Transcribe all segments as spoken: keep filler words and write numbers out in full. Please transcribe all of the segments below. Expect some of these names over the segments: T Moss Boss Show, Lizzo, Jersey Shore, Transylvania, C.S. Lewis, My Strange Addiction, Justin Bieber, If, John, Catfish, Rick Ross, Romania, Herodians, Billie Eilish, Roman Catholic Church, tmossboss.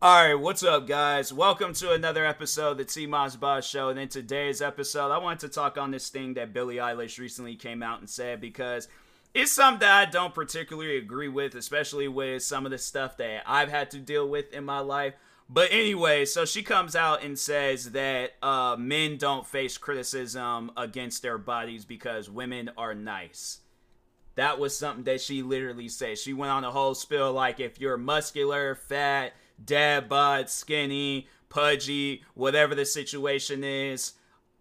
All right, what's up, guys? Welcome to another episode of the T Moss Boss Show. And in today's episode, I wanted to talk on this thing that Billie Eilish recently came out and said, because it's something that I don't particularly agree with, especially with some of the stuff that I've had to deal with in my life. But anyway, so she comes out and says that uh, men don't face criticism against their bodies because women are nice. That was something that she literally said. She went on a whole spiel like, if you're muscular, fat, dad bod, skinny, pudgy, whatever the situation is,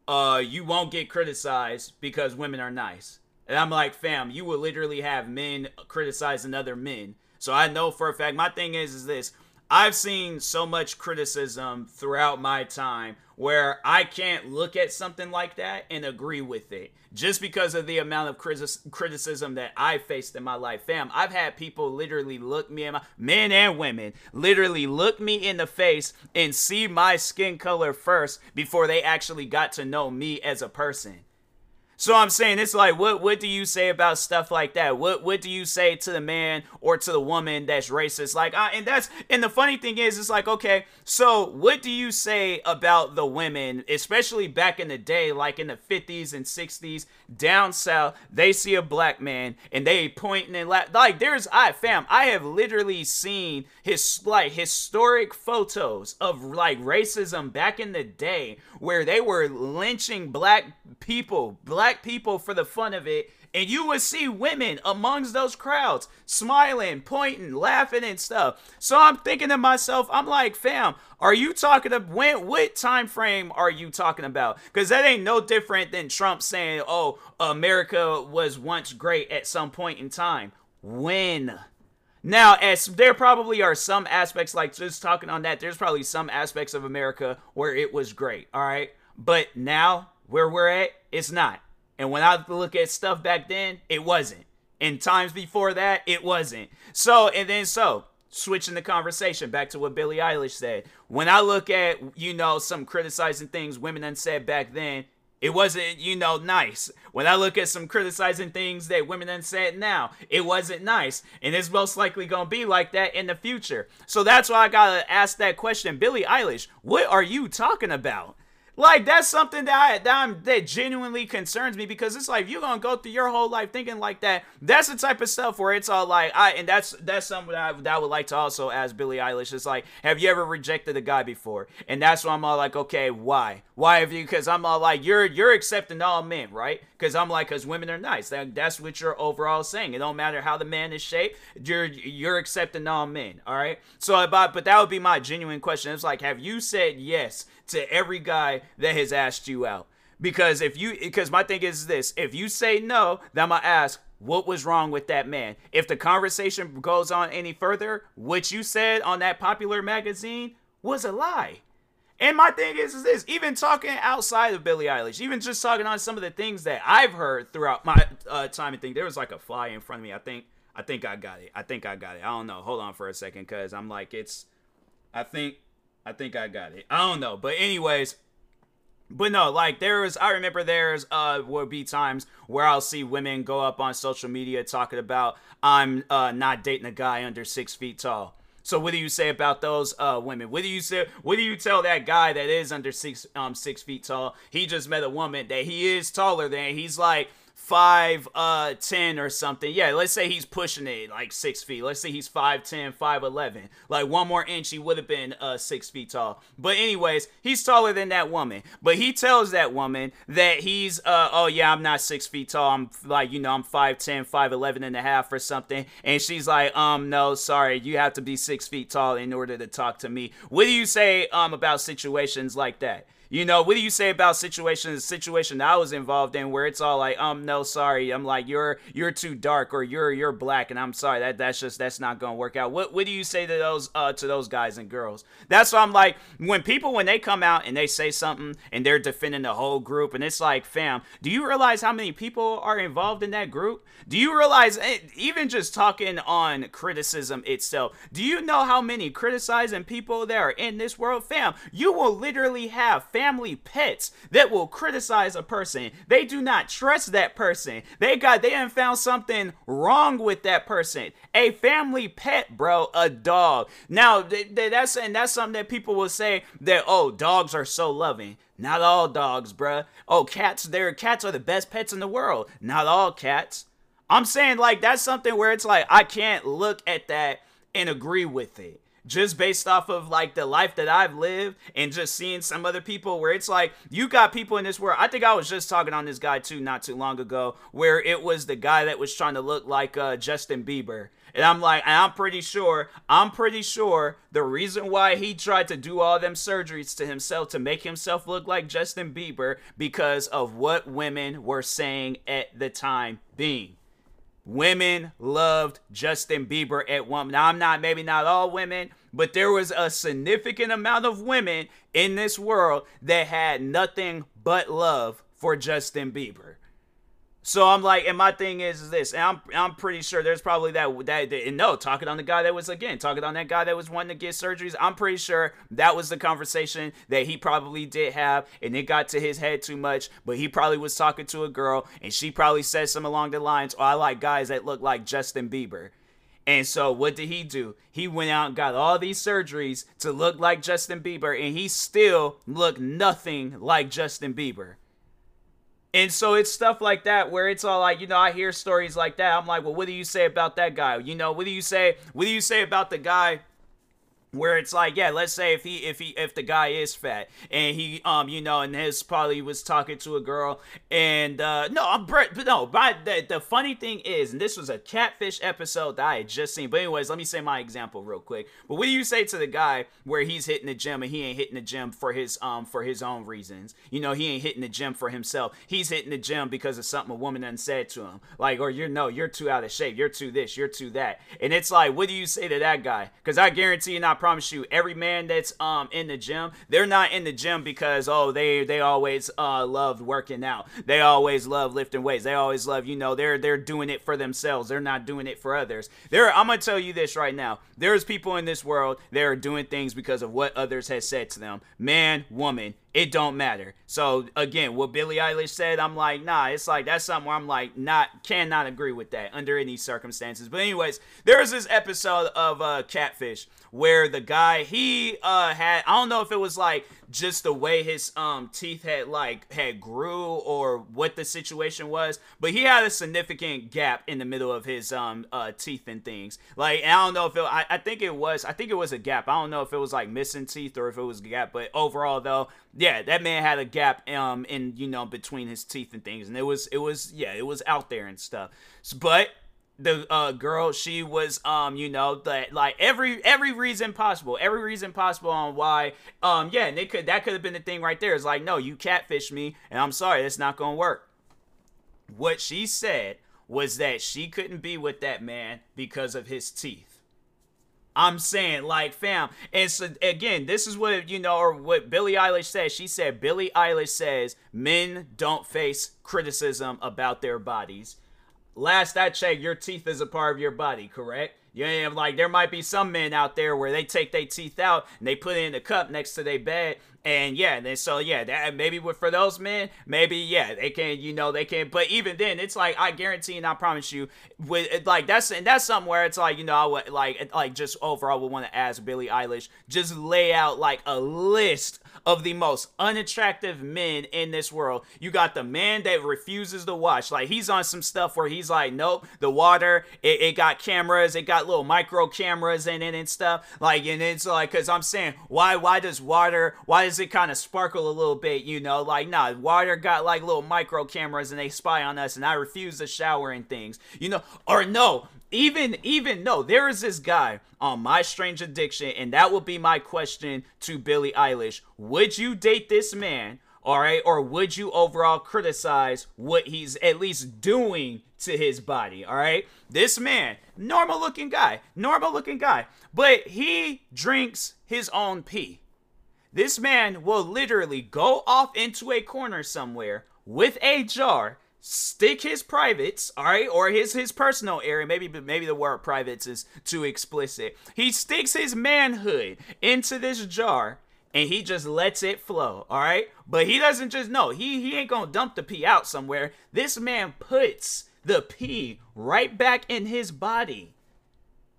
uh, you won't get criticized because women are nice. And I'm like, fam, you will literally have men criticizing other men. So I know for a fact, my thing is, is this, I've seen so much criticism throughout my time where I can't look at something like that and agree with it just because of the amount of criti- criticism that I faced in my life. Fam, I've had people literally look me in my, men and women, literally look me in the face and see my skin color first before they actually got to know me as a person. So I'm saying, it's like, what what do you say about stuff like that? What what do you say to the man or to the woman that's racist? Like, uh, and that's and the funny thing is, it's like, okay, so what do you say about the women, especially back in the day, like in the fifties and sixties, down south, they see a black man and they pointing and la- like, there's I fam, I have literally seen his like historic photos of like racism back in the day where they were lynching black people, black. Black people for the fun of it, and you would see women amongst those crowds smiling, pointing, laughing and stuff. So I'm thinking to myself, I'm like, fam, are you talking about when, what time frame are you talking about? Because that ain't no different than Trump saying, oh, America was once great at some point in time. When? Now, as there probably are some aspects, like just talking on that, there's probably some aspects of America where it was great, all right? But now, where we're at, it's not. And when I look at stuff back then, it wasn't. And times before that, it wasn't. So, and then so, switching the conversation back to what Billie Eilish said. When I look at, you know, some criticizing things women had said back then, it wasn't, you know, nice. When I look at some criticizing things that women done said now, it wasn't nice. And it's most likely going to be like that in the future. So that's why I got to ask that question. Billie Eilish, what are you talking about? Like, that's something that I, that, I'm, that genuinely concerns me, because it's like, you're going to go through your whole life thinking like that. That's the type of stuff where it's all like, I and that's that's something that I, that I would like to also ask Billie Eilish. It's like, have you ever rejected a guy before? And that's why I'm all like, okay, why? Why have you? Because I'm all like, you're you're accepting all men, right? Because I'm like, because women are nice. That, that's what you're overall saying. It don't matter how the man is shaped, you're you're accepting all men, all right? So, about, but that would be my genuine question. It's like, have you said yes to every guy that has asked you out? Because if you, because my thing is this, if you say no, then I'm gonna ask, what was wrong with that man? If the conversation goes on any further, what you said on that popular magazine was a lie. And my thing is, is this, even talking outside of Billie Eilish, even just talking on some of the things that I've heard throughout my uh, time and thing, there was like a fly in front of me. I think, I think I got it. I think I got it. I don't know. Hold on for a second. Cause I'm like, it's, I think, I think I got it. I don't know. But anyways, but no, like there was, I remember there's, uh, will be times where I'll see women go up on social media talking about, I'm uh, not dating a guy under six feet tall. So what do you say about those uh, women? What do you say? What do you tell that guy that is under six um six feet tall? He just met a woman that he is taller than. He's like, five uh ten or something. Yeah, let's say he's pushing it like six feet. Let's say he's five ten, five eleven. Like one more inch, he would have been uh six feet tall. But anyways, he's taller than that woman. But he tells that woman that he's uh oh yeah, I'm not six feet tall. I'm like, you know, I'm five ten, five eleven and a half or something. And she's like, um, no, sorry, you have to be six feet tall in order to talk to me. What do you say um about situations like that? You know, what do you say about situations, situation that I was involved in where it's all like, um, no, sorry. I'm like, you're, you're too dark, or you're, you're black. And I'm sorry that that's just, that's not going to work out. What, what do you say to those, uh, to those guys and girls? That's why I'm like, when people, when they come out and they say something and they're defending the whole group, and it's like, fam, do you realize how many people are involved in that group? Do you realize, even just talking on criticism itself, do you know how many criticizing people there are in this world? Fam, you will literally have family pets that will criticize a person. They do not trust that person. They got, they done found something wrong with that person. A family pet, bro, a dog. Now, th- th- that's, and that's something that people will say that, oh, dogs are so loving. Not all dogs, bro. Oh, cats, they're, cats are the best pets in the world. Not all cats. I'm saying, like, that's something where it's like, I can't look at that and agree with it. Just based off of like the life that I've lived and just seeing some other people where it's like, you got people in this world. I think I was just talking on this guy too, not too long ago, where it was the guy that was trying to look like uh, Justin Bieber. And I'm like, and I'm pretty sure, I'm pretty sure the reason why he tried to do all them surgeries to himself to make himself look like Justin Bieber, because of what women were saying at the time being. Women loved Justin Bieber at one. Now, I'm not, maybe not all women, but there was a significant amount of women in this world that had nothing but love for Justin Bieber. So I'm like, and my thing is this, and I'm I'm pretty sure there's probably that, that, that, and no, talking on the guy that was, again, talking on that guy that was wanting to get surgeries, I'm pretty sure that was the conversation that he probably did have, and it got to his head too much, but he probably was talking to a girl, and she probably said something along the lines, oh, I like guys that look like Justin Bieber. And so what did he do? He went out and got all these surgeries to look like Justin Bieber, and he still looked nothing like Justin Bieber. And so it's stuff like that where it's all like, you know, I hear stories like that. I'm like, well, what do you say about that guy? You know, what do you say? What do you say about the guy where it's like, yeah, let's say if he, if he, if the guy is fat and he, um, you know, and his probably was talking to a girl and, uh, no, I'm, no, but the, the funny thing is, and this was a Catfish episode that I had just seen, but anyways, let me say my example real quick. But what do you say to the guy where he's hitting the gym and he ain't hitting the gym for his, um, for his own reasons? You know, he ain't hitting the gym for himself. He's hitting the gym because of something a woman done said to him. Like, or you're, no, you're too out of shape. You're too this, you're too that. And it's like, what do you say to that guy? Cause I guarantee you not, I promise you, every man that's um in the gym, they're not in the gym because oh they they always uh loved working out, they always love lifting weights, they always love, you know, they're they're doing it for themselves, they're not doing it for others. There, I'm gonna tell you this right now, there's people in this world that are doing things because of what others has said to them, man, woman. It don't matter. So, again, what Billie Eilish said, I'm like, nah, it's like, that's something where I'm like, not, cannot agree with that under any circumstances. But anyways, there was this episode of uh, Catfish where the guy, he uh, had, I don't know if it was like just the way his um teeth had like, had grew or what the situation was, but he had a significant gap in the middle of his um uh, teeth and things. Like, and I don't know if it, I, I think it was, I think it was a gap. I don't know if it was like missing teeth or if it was a gap, but overall though, yeah. Yeah, that man had a gap um in, you know, between his teeth and things, and it was it was yeah it was out there and stuff. But the uh, girl, she was um you know that like every every reason possible, every reason possible on why um yeah, and it could that could have been the thing right there. It's like, no, you catfish me, and I'm sorry, that's not gonna work. What she said was that she couldn't be with that man because of his teeth. I'm saying, like, fam, and so, again, this is what, you know, or what Billie Eilish said. She said, Billie Eilish says, men don't face criticism about their bodies. Last I checked, your teeth is a part of your body, correct? Yeah, like, there might be some men out there where they take their teeth out and they put it in a cup next to their bed And yeah, then so yeah, that maybe with for those men, maybe yeah, they can, you know, they can. But even then, it's like I guarantee and I promise you, with it, like that's and that's something where it's like, you know, I would like like just overall would want to ask Billie Eilish, just lay out like a list of the most unattractive men in this world. You got the man that refuses to watch, like he's on some stuff where he's like, nope, the water, it, it got cameras, it got little micro cameras in it and stuff, like, and it's like, cause I'm saying, why why does water, why does it kind of sparkle a little bit, you know, like, nah, water got like little micro cameras and they spy on us and I refuse to shower and things, you know. Or no, even even no, there is this guy on My Strange Addiction, and that would be my question to Billie Eilish: would you date this man? All right, or would you overall criticize what he's at least doing to his body? All right, this man, normal looking guy, normal looking guy, but he drinks his own pee. This man will literally go off into a corner somewhere with a jar, stick his privates, all right, or his his personal area, maybe maybe the word privates is too explicit. He sticks his manhood into this jar and he just lets it flow, all right? But he doesn't just know. He, he ain't gonna dump the pee out somewhere. This man puts the pee right back in his body.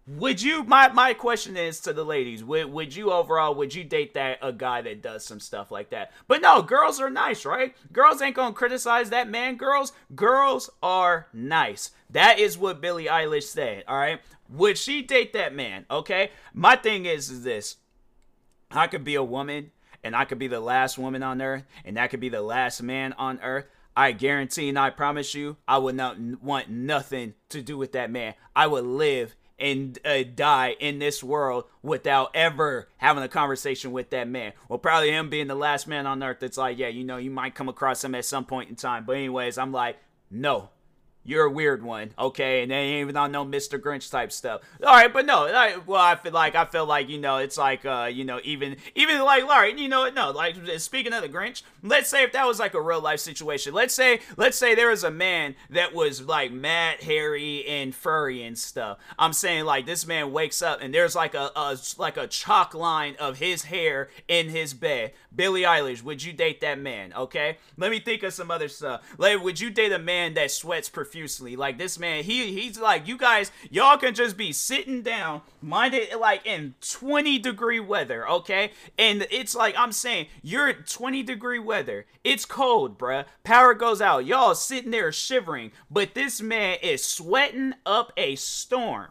Would you, my, my question is to the ladies, would, would you overall, would you date that a guy that does some stuff like that? But no, girls are nice, right? Girls ain't gonna criticize that man. Girls, girls are nice. That is what Billie Eilish said, all right? Would she date that man, okay? My thing is, is this. I could be a woman, and I could be the last woman on earth, and that could be the last man on earth. I guarantee and I promise you, I would not want nothing to do with that man. I would live and uh, die in this world without ever having a conversation with that man. Well, probably him being the last man on earth, it's like, yeah, you know, you might come across him at some point in time. But anyways, I'm like, no, you're a weird one, okay? And they ain't even on no Mister Grinch type stuff. All right, but no, I, well, I feel like, I feel like, you know, it's like, uh, you know, even, even like, Larry, you know, no, like, speaking of the Grinch, let's say if that was like a real life situation, let's say, let's say there was a man that was like mad, hairy, and furry and stuff. I'm saying like this man wakes up and there's like a, a like a chalk line of his hair in his bed. Billie Eilish, would you date that man, okay? Let me think of some other stuff. Like, would you date a man that sweats profusely? Like this man, he he's like, you guys, y'all can just be sitting down, minded like in twenty degree weather, okay? And it's like, I'm saying, you're twenty degree weather. It's cold, bruh. Power goes out. Y'all sitting there shivering, but this man is sweating up a storm.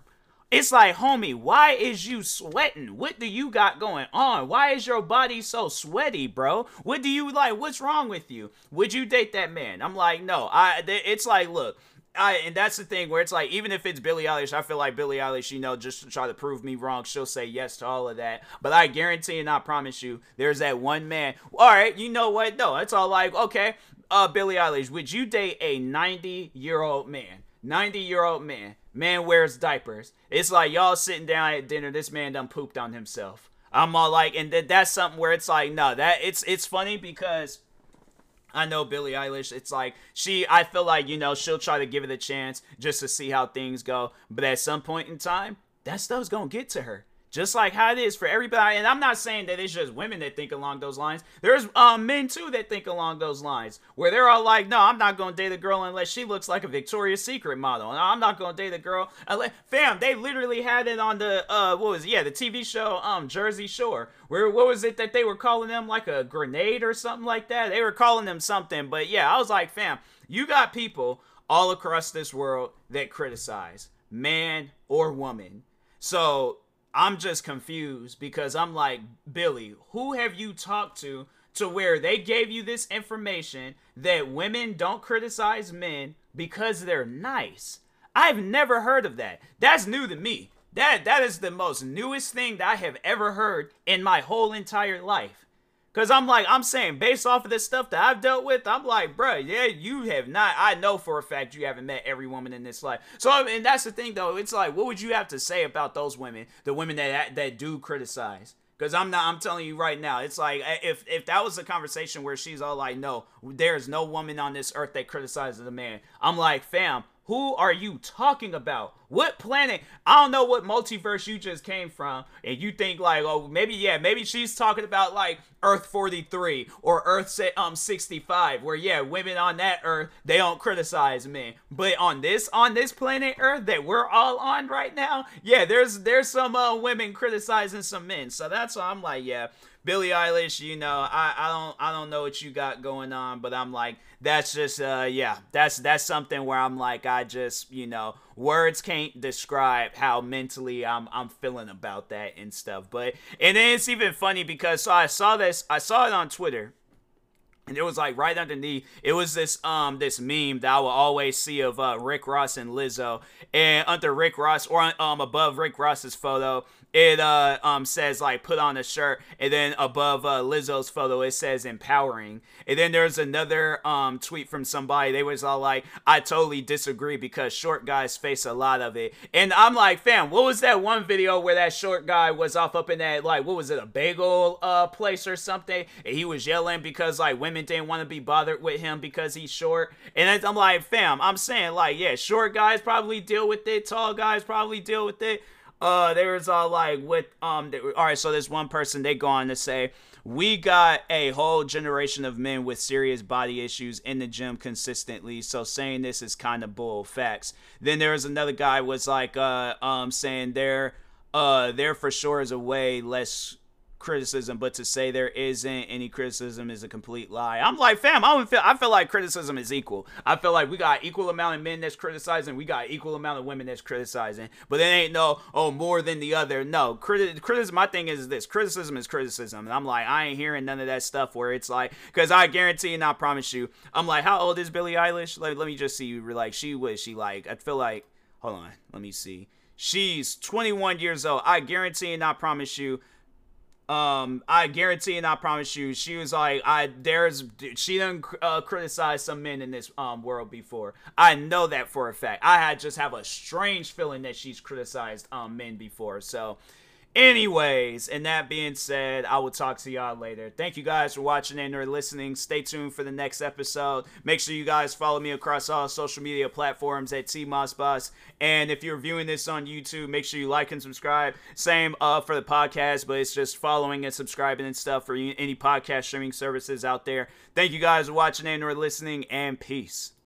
It's like, homie, why is you sweating? What do you got going on? Why is your body so sweaty, bro? What do you like? What's wrong with you? Would you date that man? I'm like, no. I. It's like, look. I, and that's the thing where it's like, even if it's Billie Eilish, I feel like Billie Eilish, you know, just to try to prove me wrong, she'll say yes to all of that. But I guarantee and I promise you, there's that one man. All right, you know what? No, it's all like, okay, uh, Billie Eilish, would you date a ninety-year-old man? ninety-year-old man. Man wears diapers. It's like y'all sitting down at dinner, this man done pooped on himself. I'm all like, and th- that's something where it's like, no, that it's it's funny because I know Billie Eilish, it's like, she, I feel like, you know, she'll try to give it a chance just to see how things go. But at some point in time, that stuff's going to get to her. Just like how it is for everybody. And I'm not saying that it's just women that think along those lines. There's um, men, too, that think along those lines. Where they're all like, no, I'm not going to date a girl unless she looks like a Victoria's Secret model. No, I'm not going to date a girl unless... Fam, they literally had it on the... Uh, what was it? Yeah, the T V show um, Jersey Shore. Where what was it that they were calling them? Like a grenade or something like that? They were calling them something. But yeah, I was like, fam, you got people all across this world that criticize. Man or woman. So... I'm just confused because I'm like, Billy, who have you talked to to where they gave you this information that women don't criticize men because they're nice? I've never heard of that. That's new to me. That that is the most newest thing that I have ever heard in my whole entire life. Because I'm like, I'm saying, based off of the stuff that I've dealt with, I'm like, bruh, yeah, you have not, I know for a fact you haven't met every woman in this life. So, and that's the thing, though. It's like, what would you have to say about those women, the women that that do criticize? Because I'm not, I'm telling you right now, it's like, if if that was a conversation where she's all like, no, there's no woman on this earth that criticizes a man. I'm like, fam, who are you talking about? What planet? I don't know what multiverse you just came from, and you think like, oh, maybe yeah, maybe she's talking about like Earth forty-three or Earth um sixty-five, where yeah, women on that Earth, they don't criticize men, but on this on this planet Earth that we're all on right now, yeah, there's there's some uh, women criticizing some men, so that's why I'm like, yeah. Billie Eilish, you know, I, I don't I don't know what you got going on, but I'm like, that's just, uh, yeah, that's that's something where I'm like, I just, you know, words can't describe how mentally I'm I'm feeling about that and stuff. But, and then it's even funny because so I saw this, I saw it on Twitter. And it was like right underneath, it was this um this meme that I will always see of uh, Rick Ross and Lizzo, and under Rick Ross or um above Rick Ross's photo, it uh um says like put on a shirt, and then above uh, Lizzo's photo it says empowering, and then there's another um tweet from somebody, they was all like I totally disagree because short guys face a lot of it, and I'm like fam, what was that one video where that short guy was off up in that like what was it a bagel uh place or something, and he was yelling because like women didn't want to be bothered with him because he's short, and I'm like fam, I'm saying like yeah, short guys probably deal with it, tall guys probably deal with it. Uh there was all like with um they, all right, so this one person, they go on to say we got a whole generation of men with serious body issues in the gym consistently, so saying this is kind of bull. Facts. Then there was another guy was like uh um saying there uh there for sure is a way less criticism, but to say there isn't any criticism is a complete lie. I'm like fam, I don't feel I feel like criticism is equal. I feel like we got equal amount of men that's criticizing, we got equal amount of women that's criticizing, but it ain't no oh more than the other. No, criti- criticism my thing is this, criticism is criticism, and I'm like I ain't hearing none of that stuff where it's like, because I guarantee and I promise you, I'm like how old is Billie Eilish, like let me just see you like she was she like I feel like hold on let me see she's twenty-one years old. I guarantee and I promise you Um, I guarantee and I promise you, she was like, I, there's, she done uh, criticized some men in this um world before. I know that for a fact. I had just have a strange feeling that she's criticized um men before. So, anyways, and that being said, I will talk to y'all later. Thank you guys for watching and or listening. Stay tuned for the next episode. Make sure you guys follow me across all social media platforms at T Moss Boss. And if you're viewing this on YouTube, make sure you like and subscribe. Same uh, for the podcast, but it's just following and subscribing and stuff for any podcast streaming services out there. Thank you guys for watching and or listening, and peace.